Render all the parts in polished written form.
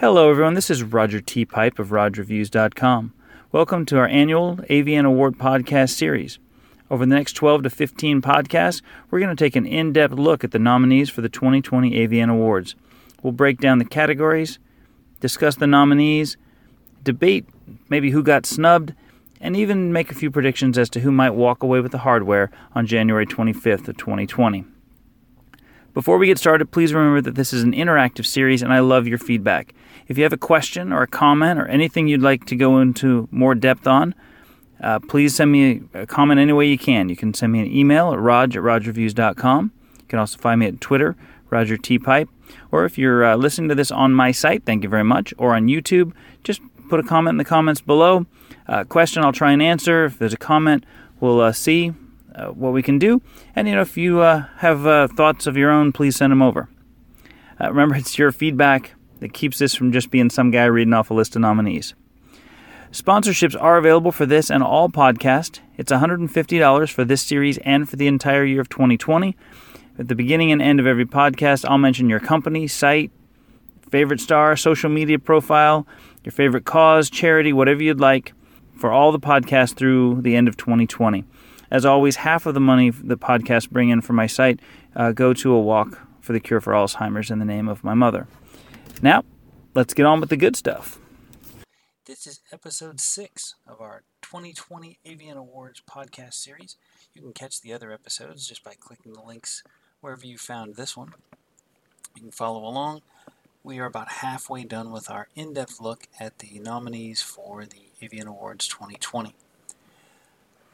Hello everyone, this is Roger T. Pipe of Rogreviews.com. Welcome to our annual AVN Award podcast series. Over the next 12 to 15 podcasts, we're going to take an in-depth look at the nominees for the 2020 AVN Awards. We'll break down the categories, discuss the nominees, debate maybe who got snubbed, and even make a few predictions as to who might walk away with the hardware on January 25th of 2020. Before we get started, please remember that this is an interactive series and I love your feedback. If you have a question or a comment or anything you'd like to go into more depth on, please send me a comment any way you can. You can send me an email at rog@rogreviews.com. You can also find me at Twitter, Roger T. Pipe. Or if you're listening to this on my site, thank you very much, or on YouTube, just put a comment in the comments below. Question I'll try and answer. If there's a comment, we'll see what we can do. And, if you have thoughts of your own, please send them over. Remember, it's your feedback that keeps this from just being some guy reading off a list of nominees. Sponsorships are available for this and all podcasts. It's $150 for this series and for the entire year of 2020. At the beginning and end of every podcast, I'll mention your company, site, favorite star, social media profile, your favorite cause, charity, whatever you'd like, for all the podcasts through the end of 2020. As always, half of the money the podcasts bring in from my site go to a walk for the cure for Alzheimer's in the name of my mother. Now, let's get on with the good stuff. This is episode 6 of our 2020 AVN Awards podcast series. You can catch the other episodes just by clicking the links wherever you found this one. You can follow along. We are about halfway done with our in-depth look at the nominees for the AVN Awards 2020.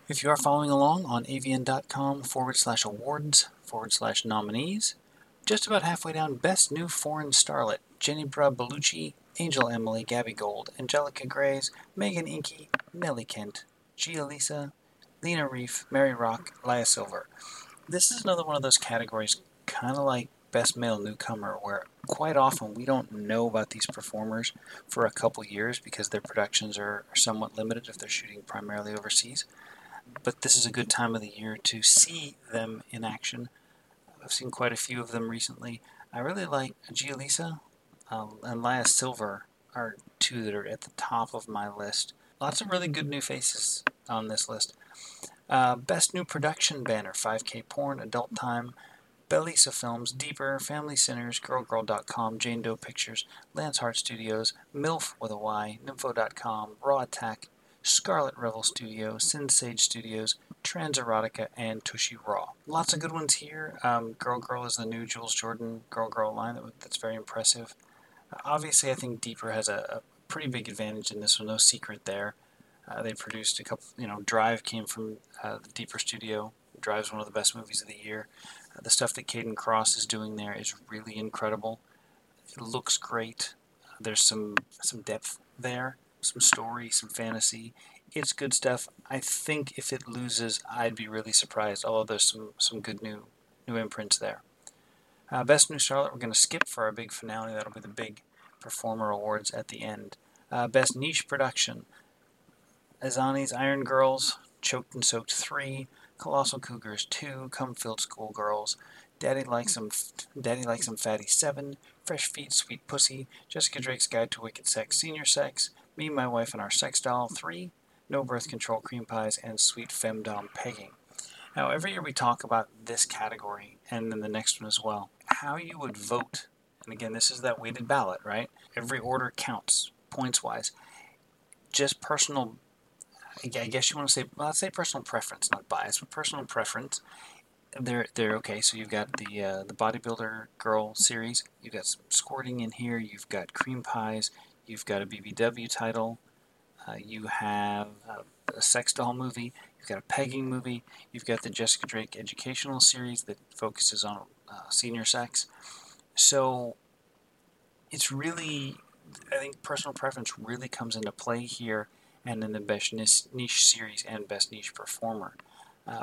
If you are following along on avn.com/awards/nominees, just about halfway down, Best New Foreign Starlet, Jennifer Bellucci, Angel Emily, Gabby Gold, Angelica Graves, Megan Inkey, Millie Kent, Gia Lisa, Lena Reef, Mary Rock, Laya Silver. This is another one of those categories, kind of like Best Male Newcomer, where quite often we don't know about these performers for a couple years because their productions are somewhat limited if they're shooting primarily overseas. But this is a good time of the year to see them in action. I've seen quite a few of them recently. I really like Gia Lisa and Laya Silver are two that are at the top of my list. Lots of really good new faces on this list. Best New Production Banner, 5K Porn, Adult Time, Bellisa Films, Deeper, Family Sinners, Girlgirl.com, Jane Doe Pictures, Lance Hart Studios, MILF with a Y, Nympho.com, Raw Attack, Scarlet Revel Studio, Sin Sage Studios, Transerotica, and Tushy Raw. Lots of good ones here. Girl Girl is the new Jules Jordan Girl Girl line. That's very impressive. Obviously, I think Deeper has a pretty big advantage in this one. No secret there. They produced a couple, Drive came from the Deeper studio. Drive's one of the best movies of the year. The stuff that Caden Cross is doing there is really incredible. It looks great. There's some depth there, some story, some fantasy. It's good stuff. I think if it loses, I'd be really surprised, although there's some good new imprints there. Best New Starlet, we're going to skip for our big finale. That'll be the big performer awards at the end. Best Niche Production, Azani's Iron Girls, Choked and Soaked 3, Colossal Cougars 2, Cum-Filled Schoolgirls, Daddy Likes Some Fatty 7, Fresh Feet, Sweet Pussy, Jessica Drake's Guide to Wicked Sex, Senior Sex, Me, My Wife, and Our Sex Doll 3, No Birth Control, Cream Pies, and Sweet Femdom Pegging. Now, every year we talk about this category, and then the next one as well, how you would vote. And again, this is that weighted ballot, right? Every order counts, points-wise. Just personal, I guess you want to say, well, let's say personal preference, not bias, but personal preference. They're okay, so you've got the Bodybuilder Girl series, you've got some squirting in here, you've got Cream Pies, you've got a BBW title, you have a sex doll movie, you've got a pegging movie, you've got the Jessica Drake educational series that focuses on senior sex. So it's really, I think personal preference really comes into play here, and in the Best Niche series and Best Niche Performer.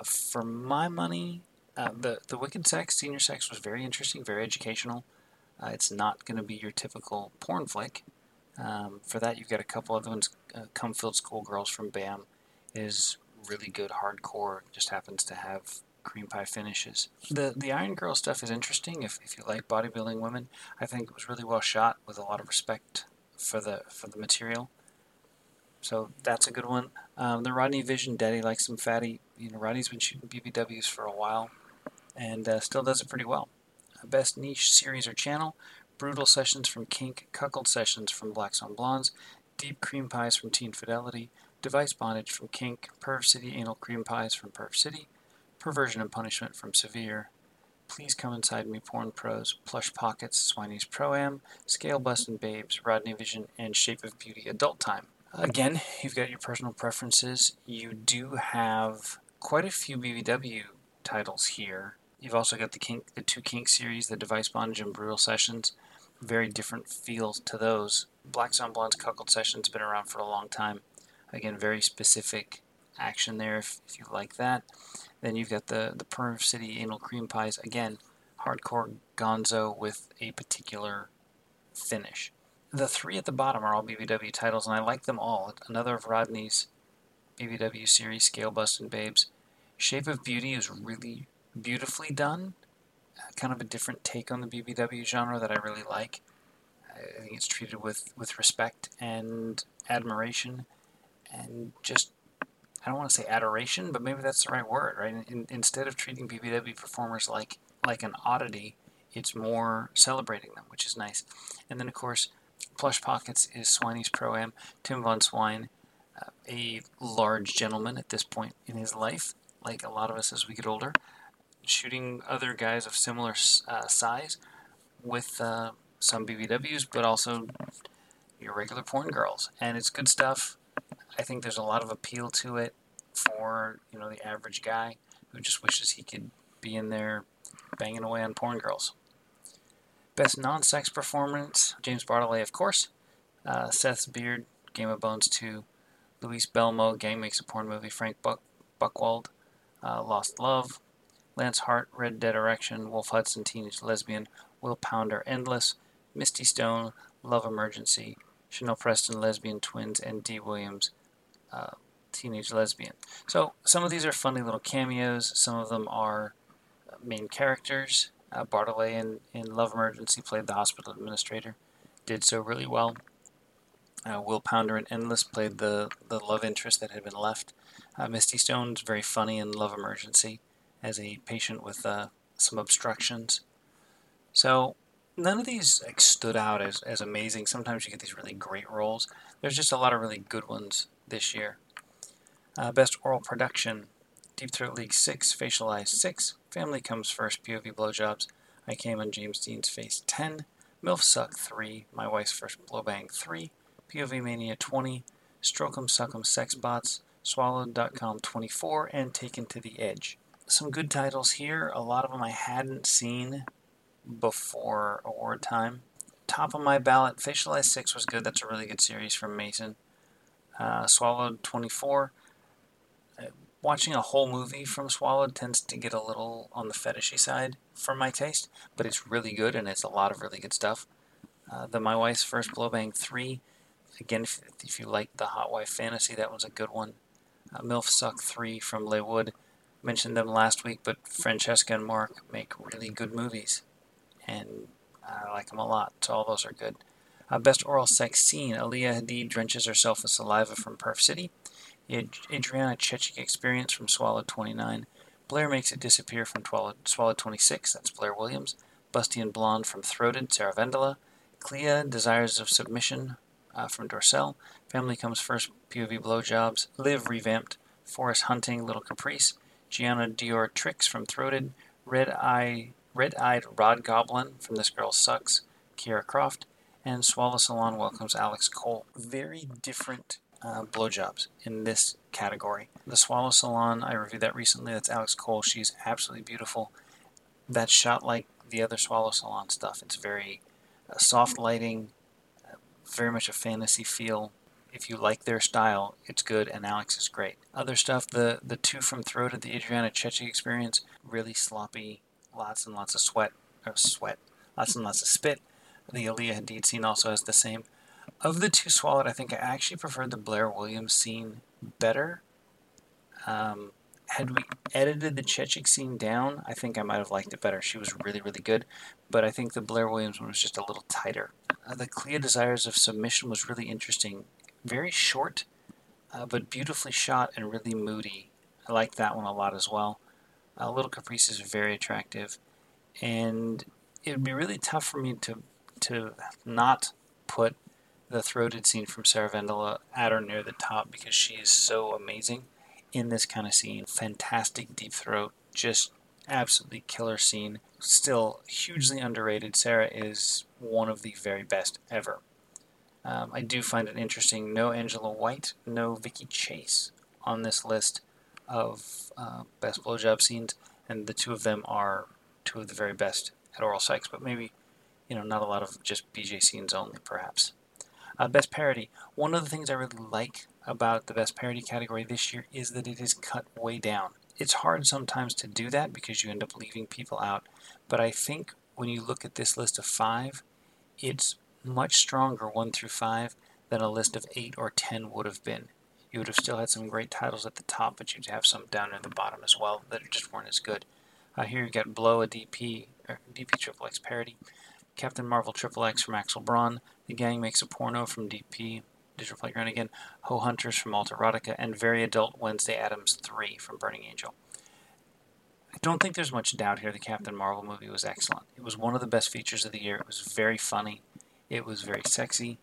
For my money, the Wicked Sex, Senior Sex was very interesting, very educational. It's not going to be your typical porn flick. For that, you've got a couple other ones. Cum-Filled Schoolgirls from BAM is really good hardcore, just happens to have cream pie finishes. The Iron Girl stuff is interesting if you like bodybuilding women. I think it was really well shot with a lot of respect for the material. So that's a good one. The Rodney Vision, Daddy Likes Some Fatty. You know, Rodney's been shooting BBWs for a while and still does it pretty well. Best Niche Series or Channel, Brutal Sessions from Kink, Cuckold Sessions from Blacks on Blondes, Deep Cream Pies from Teen Fidelity, Device Bondage from Kink, Perv City Anal Cream Pies from Perv City, Perversion and Punishment from Severe, Please Come Inside Me Porn Pros, Plush Pockets, Swiney's Pro-Am, Scale Bustin' Babes, Rodney Vision, and Shape of Beauty Adult Time. Again, you've got your personal preferences. You do have quite a few BBW titles here. You've also got the Kink, the two Kink series, the Device Bondage and Brutal Sessions. Very different feels to those. Blacks on Blondes, Cuckold Sessions been around for a long time. Again, very specific action there if you like that. Then you've got the Perv City Anal Cream Pies. Again, hardcore gonzo with a particular finish. The three at the bottom are all BBW titles, and I like them all. Another of Rodney's BBW series, Scale Bustin' Babes. Shape of Beauty is really beautifully done. Kind of a different take on the BBW genre that I really like. I think it's treated with respect and admiration and just, I don't want to say adoration, but maybe that's the right word, right? Instead of treating BBW performers like an oddity, it's more celebrating them, which is nice. And then, of course, Plush Pockets is Swiney's Pro-Am. Tim Von Swine, a large gentleman at this point in his life, like a lot of us as we get older, shooting other guys of similar size with some BBWs, but also your regular porn girls. And it's good stuff. I think there's a lot of appeal to it for, you know, the average guy who just wishes he could be in there banging away on porn girls. Best non-sex performance, James Bartolet, of course. Seth's Beard, Game of Bones 2. Luis Belmo, Gang Makes a Porn Movie. Frank Buckwald, Lost Love. Lance Hart, Red Dead Erection. Wolf Hudson, Teenage Lesbian. Will Pounder, Endless. Misty Stone, Love Emergency. Chanel Preston, Lesbian Twins, and Dee Williams, Teenage Lesbian. So some of these are funny little cameos. Some of them are main characters. Bartolet in Love Emergency played the hospital administrator. Did so really well. Will Pounder in Endless played the love interest that had been left. Misty Stone's very funny in Love Emergency as a patient with some obstructions. So none of these stood out as amazing. Sometimes you get these really great roles. There's just a lot of really good ones this year. Best Oral Production, Deep Throat League 6, Facialized 6, Family Comes First, POV Blowjobs, I Came on James Dean's Face 10, MILF Suck 3, My Wife's First Blowbang 3, POV Mania 20, Stroke 'em Suck 'em Sex Bots, Swallowed.com 24, and Taken to the Edge. Some good titles here. A lot of them I hadn't seen before award time. Top of my ballot, Facialized 6 was good. That's a really good series from Mason. Swallowed 24. Watching a whole movie from Swallowed tends to get a little on the fetishy side for my taste, but it's really good and it's a lot of really good stuff. The My Wife's First Blowbang 3, again, if you like the Hot Wife Fantasy, that one's a good one. MILF Suck 3 from Leigh Wood. Mentioned them last week, but Francesca and Mark make really good movies, and I like them a lot, so all those are good. Best Oral Sex Scene, Aaliyah Hadid drenches herself with saliva from Perf City. Adriana Chechik Experience from Swallowed 29. Blair Makes It Disappear from Swallowed 26, that's Blair Williams. Busty and Blonde from Throated, Sarah Vendela. Clea, Desires of Submission from Dorcel. Family Comes First, POV Blowjobs. Live Revamped, Forest Hunting, Little Caprice. Gianna Dior Tricks from Throated. Red-Eyed Rod Goblin from This Girl Sucks, Kiera Croft. And Swallow Salon welcomes Alex Cole. Very different blowjobs in this category. The Swallow Salon, I reviewed that recently. That's Alex Cole. She's absolutely beautiful. That's shot like the other Swallow Salon stuff. It's very soft lighting, very much a fantasy feel. If you like their style, it's good, and Alex is great. Other stuff, the two from Throated, the Adriana Chechik Experience, really sloppy, lots and lots of sweat, lots and lots of spit. The Aaliyah Hadid scene also has the same. Of the two Swallowed, I think I actually preferred the Blair Williams scene better. Had we edited the Chechik scene down, I think I might have liked it better. She was really, really good, but I think the Blair Williams one was just a little tighter. The Clea Desires of Submission was really interesting. Very short, but beautifully shot and really moody. I like that one a lot as well. Little Caprices are very attractive. And it would be really tough for me to not put the throated scene from Sarah Vendola at or near the top, because she is so amazing in this kind of scene. Fantastic deep throat, just absolutely killer scene. Still hugely underrated. Sarah is one of the very best ever. I do find it interesting, no Angela White, no Vicky Chase on this list of best blowjob scenes, and the two of them are two of the very best at oral sex, but maybe, not a lot of just BJ scenes only, perhaps. Best parody. One of the things I really like about the best parody category this year is that it is cut way down. It's hard sometimes to do that because you end up leaving people out, but I think when you look at this list of 5, it's much stronger 1 through 5 than a list of 8 or 10 would have been. You would have still had some great titles at the top, but you'd have some down near the bottom as well that just weren't as good. Here you got Blow, a DP Triple X parody, Captain Marvel Triple X from Axel Braun, The Gang Makes a Porno from DP, Digital Playground again, Ho Hunters from Alter Erotica, and Very Adult Wednesday Addams 3 from Burning Angel. I don't think there's much doubt here. The Captain Marvel movie was excellent. It was one of the best features of the year. It was very funny. It was very sexy.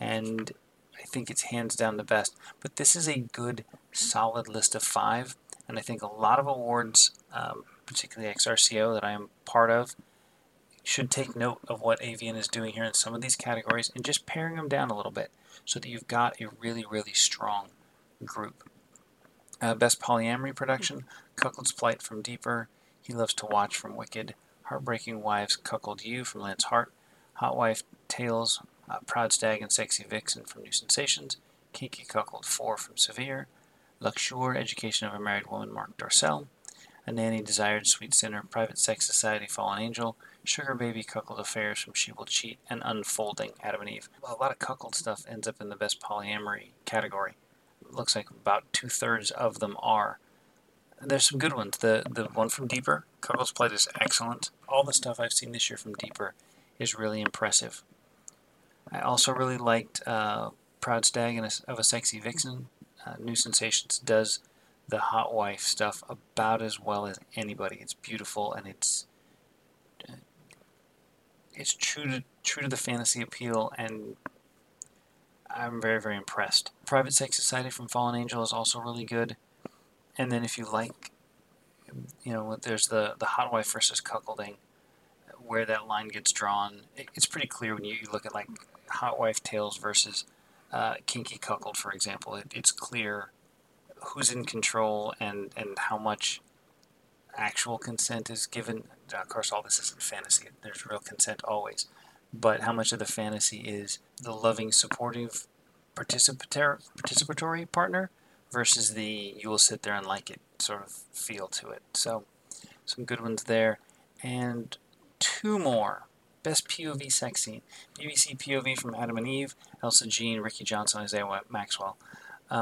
And I think it's hands down the best. But this is a good, solid list of 5. And I think a lot of awards, particularly XRCO that I am part of, should take note of what AVN is doing here in some of these categories and just paring them down a little bit so that you've got a really, really strong group. Best Polyamory Production, Cuckold's Plight from Deeper, He Loves to Watch from Wicked, Heartbreaking Wives, Cuckold You from Lance Hart, Hot Wife Tales, Proud Stag and Sexy Vixen from New Sensations, Kinky Cuckold 4 from Severe, Luxure, Education of a Married Woman, Mark Dorcel, A Nanny Desired, Sweet Sinner, Private Sex Society, Fallen Angel, Sugar Baby, Cuckold Affairs from She Will Cheat, and Unfolding, Adam and Eve. A lot of cuckold stuff ends up in the best polyamory category. It looks like about 2/3 of them are. There's some good ones. The one from Deeper, Cuckold's Plight, is excellent. All the stuff I've seen this year from Deeper is really impressive. I also really liked Proud Stag and of a Sexy Vixen. New Sensations does the hot wife stuff about as well as anybody. It's beautiful, and it's true to the fantasy appeal, and I'm very, very impressed. Private Sex Society from Fallen Angel is also really good. And then if you like, there's the hot wife versus cuckolding, where that line gets drawn. It's pretty clear when you look at like Hot Wife Tales versus Kinky Cuckold, for example. It's clear who's in control and how much actual consent is given. Of course, all this isn't fantasy. There's real consent always. But how much of the fantasy is the loving, supportive, participatory partner versus the you will sit there and like it sort of feel to it. So some good ones there. And 2 more. Best POV sex scene. BBC POV from Adam and Eve, Elsa Jean, Ricky Johnson, Isaiah Maxwell.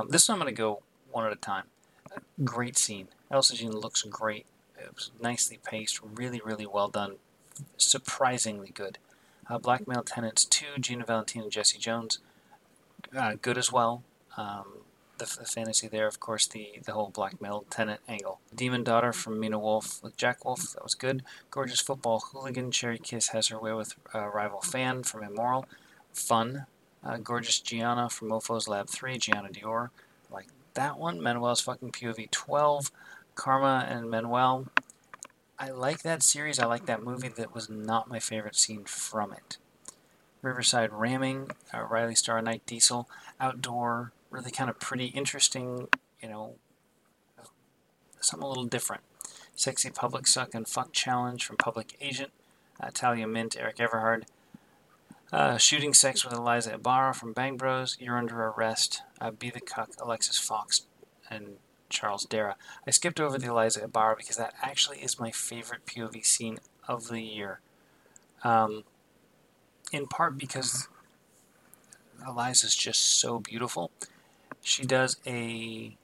This one I'm going to go one at a time. Great scene. Elsa Jean looks great. It was nicely paced, really, really well done. Surprisingly good. Blackmail Tenants 2, Gina Valentino and Jesse Jones. Good as well. The fantasy there, of course, the whole blackmail tenant angle. Demon Daughter from Mina Wolf with Jack Wolf, that was good. Gorgeous Football Hooligan, Cherry Kiss Has Her Way with Rival Fan from Immoral, fun. Gorgeous Gianna from Mofo's Lab 3, Gianna Dior, like that one. Manuel's Fucking POV 12, Karma and Manuel. I like that series, I like that movie. That was not my favorite scene from it. Riverside Ramming, Riley Starr, Night Diesel, Outdoor, really kind of pretty, interesting, something a little different. Sexy Public Suck and Fuck Challenge from Public Agent, Talia Mint, Eric Everhard. Shooting Sex with Eliza Ibarra from Bang Bros, You're Under Arrest, Be the Cuck, Alexis Fox, and Charles Dara. I skipped over the Eliza Ibarra because that actually is my favorite POV scene of the year. In part because Eliza's just so beautiful. She does a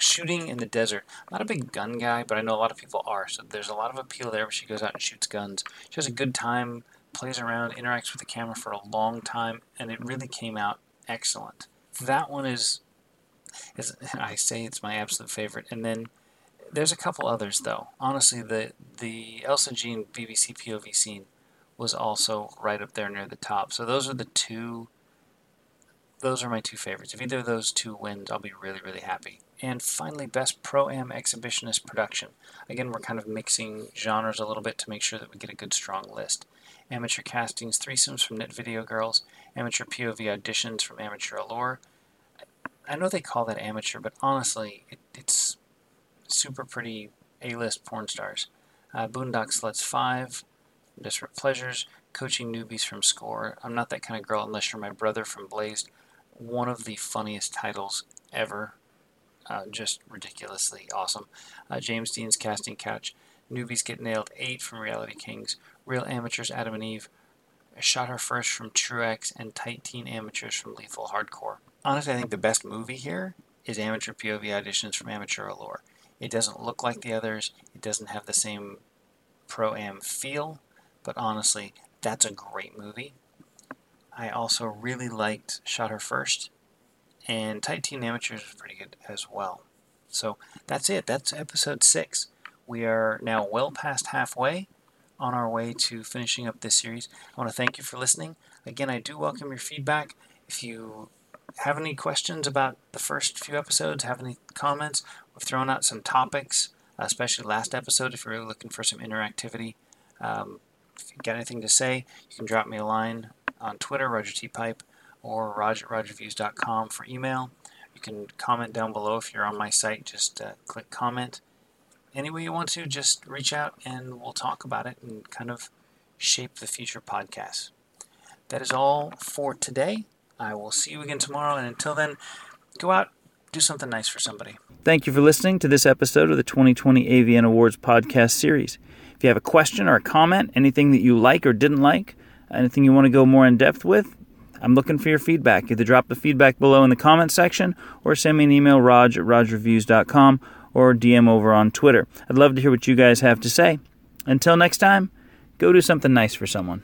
shooting in the desert. I'm not a big gun guy, but I know a lot of people are, so there's a lot of appeal there where she goes out and shoots guns. She has a good time plays around, interacts with the camera for a long time, and it really came out excellent. That one is I say it's my absolute favorite. And then there's a couple others, though. Honestly, the Elsa Jean BBC POV scene was also right up there near the top. So those are the two. Those are my two favorites. If either of those two wins, I'll be really, really happy. And finally, Best Pro-Am Exhibitionist Production. Again, we're kind of mixing genres a little bit to make sure that we get a good, strong list. Amateur Castings, Threesomes from Knit Video Girls, Amateur POV Auditions from Amateur Allure. I know they call that amateur, but honestly, it's super pretty A-list porn stars. Boondock Sluts 5, Desperate Pleasures, Coaching Newbies from Score, I'm Not That Kind of Girl Unless You're My Brother from Blazed. One of the funniest titles ever. Just ridiculously awesome. James Dean's Casting Couch, Newbies Get Nailed 8 from Reality Kings, Real Amateurs Adam and Eve, Shot Her First from Truex, and Tight Teen Amateurs from Lethal Hardcore. Honestly, I think the best movie here is Amateur POV Auditions from Amateur Allure. It doesn't look like the others. It doesn't have the same pro-am feel, but honestly, that's a great movie. I also really liked Shot Her First, and Tight Teen Amateurs was pretty good as well. So that's it. That's episode 6. We are now well past halfway on our way to finishing up this series. I want to thank you for listening. Again, I do welcome your feedback. If you have any questions about the first few episodes, have any comments, we've thrown out some topics, especially last episode if you're really looking for some interactivity. If you've got anything to say, you can drop me a line on Twitter, Roger T. Pipe, or Roger at Rogreviews.com for email. You can comment down below if you're on my site. Just click comment. Any way you want to, just reach out and we'll talk about it and kind of shape the future podcasts. That is all for today. I will see you again tomorrow, and until then, go out, do something nice for somebody. Thank you for listening to this episode of the 2020 AVN Awards podcast series. If you have a question or a comment, anything that you like or didn't like, anything you want to go more in depth with, I'm looking for your feedback. Either drop the feedback below in the comment section or send me an email, Rog at RogReviews.com, or DM over on Twitter. I'd love to hear what you guys have to say. Until next time, go do something nice for someone.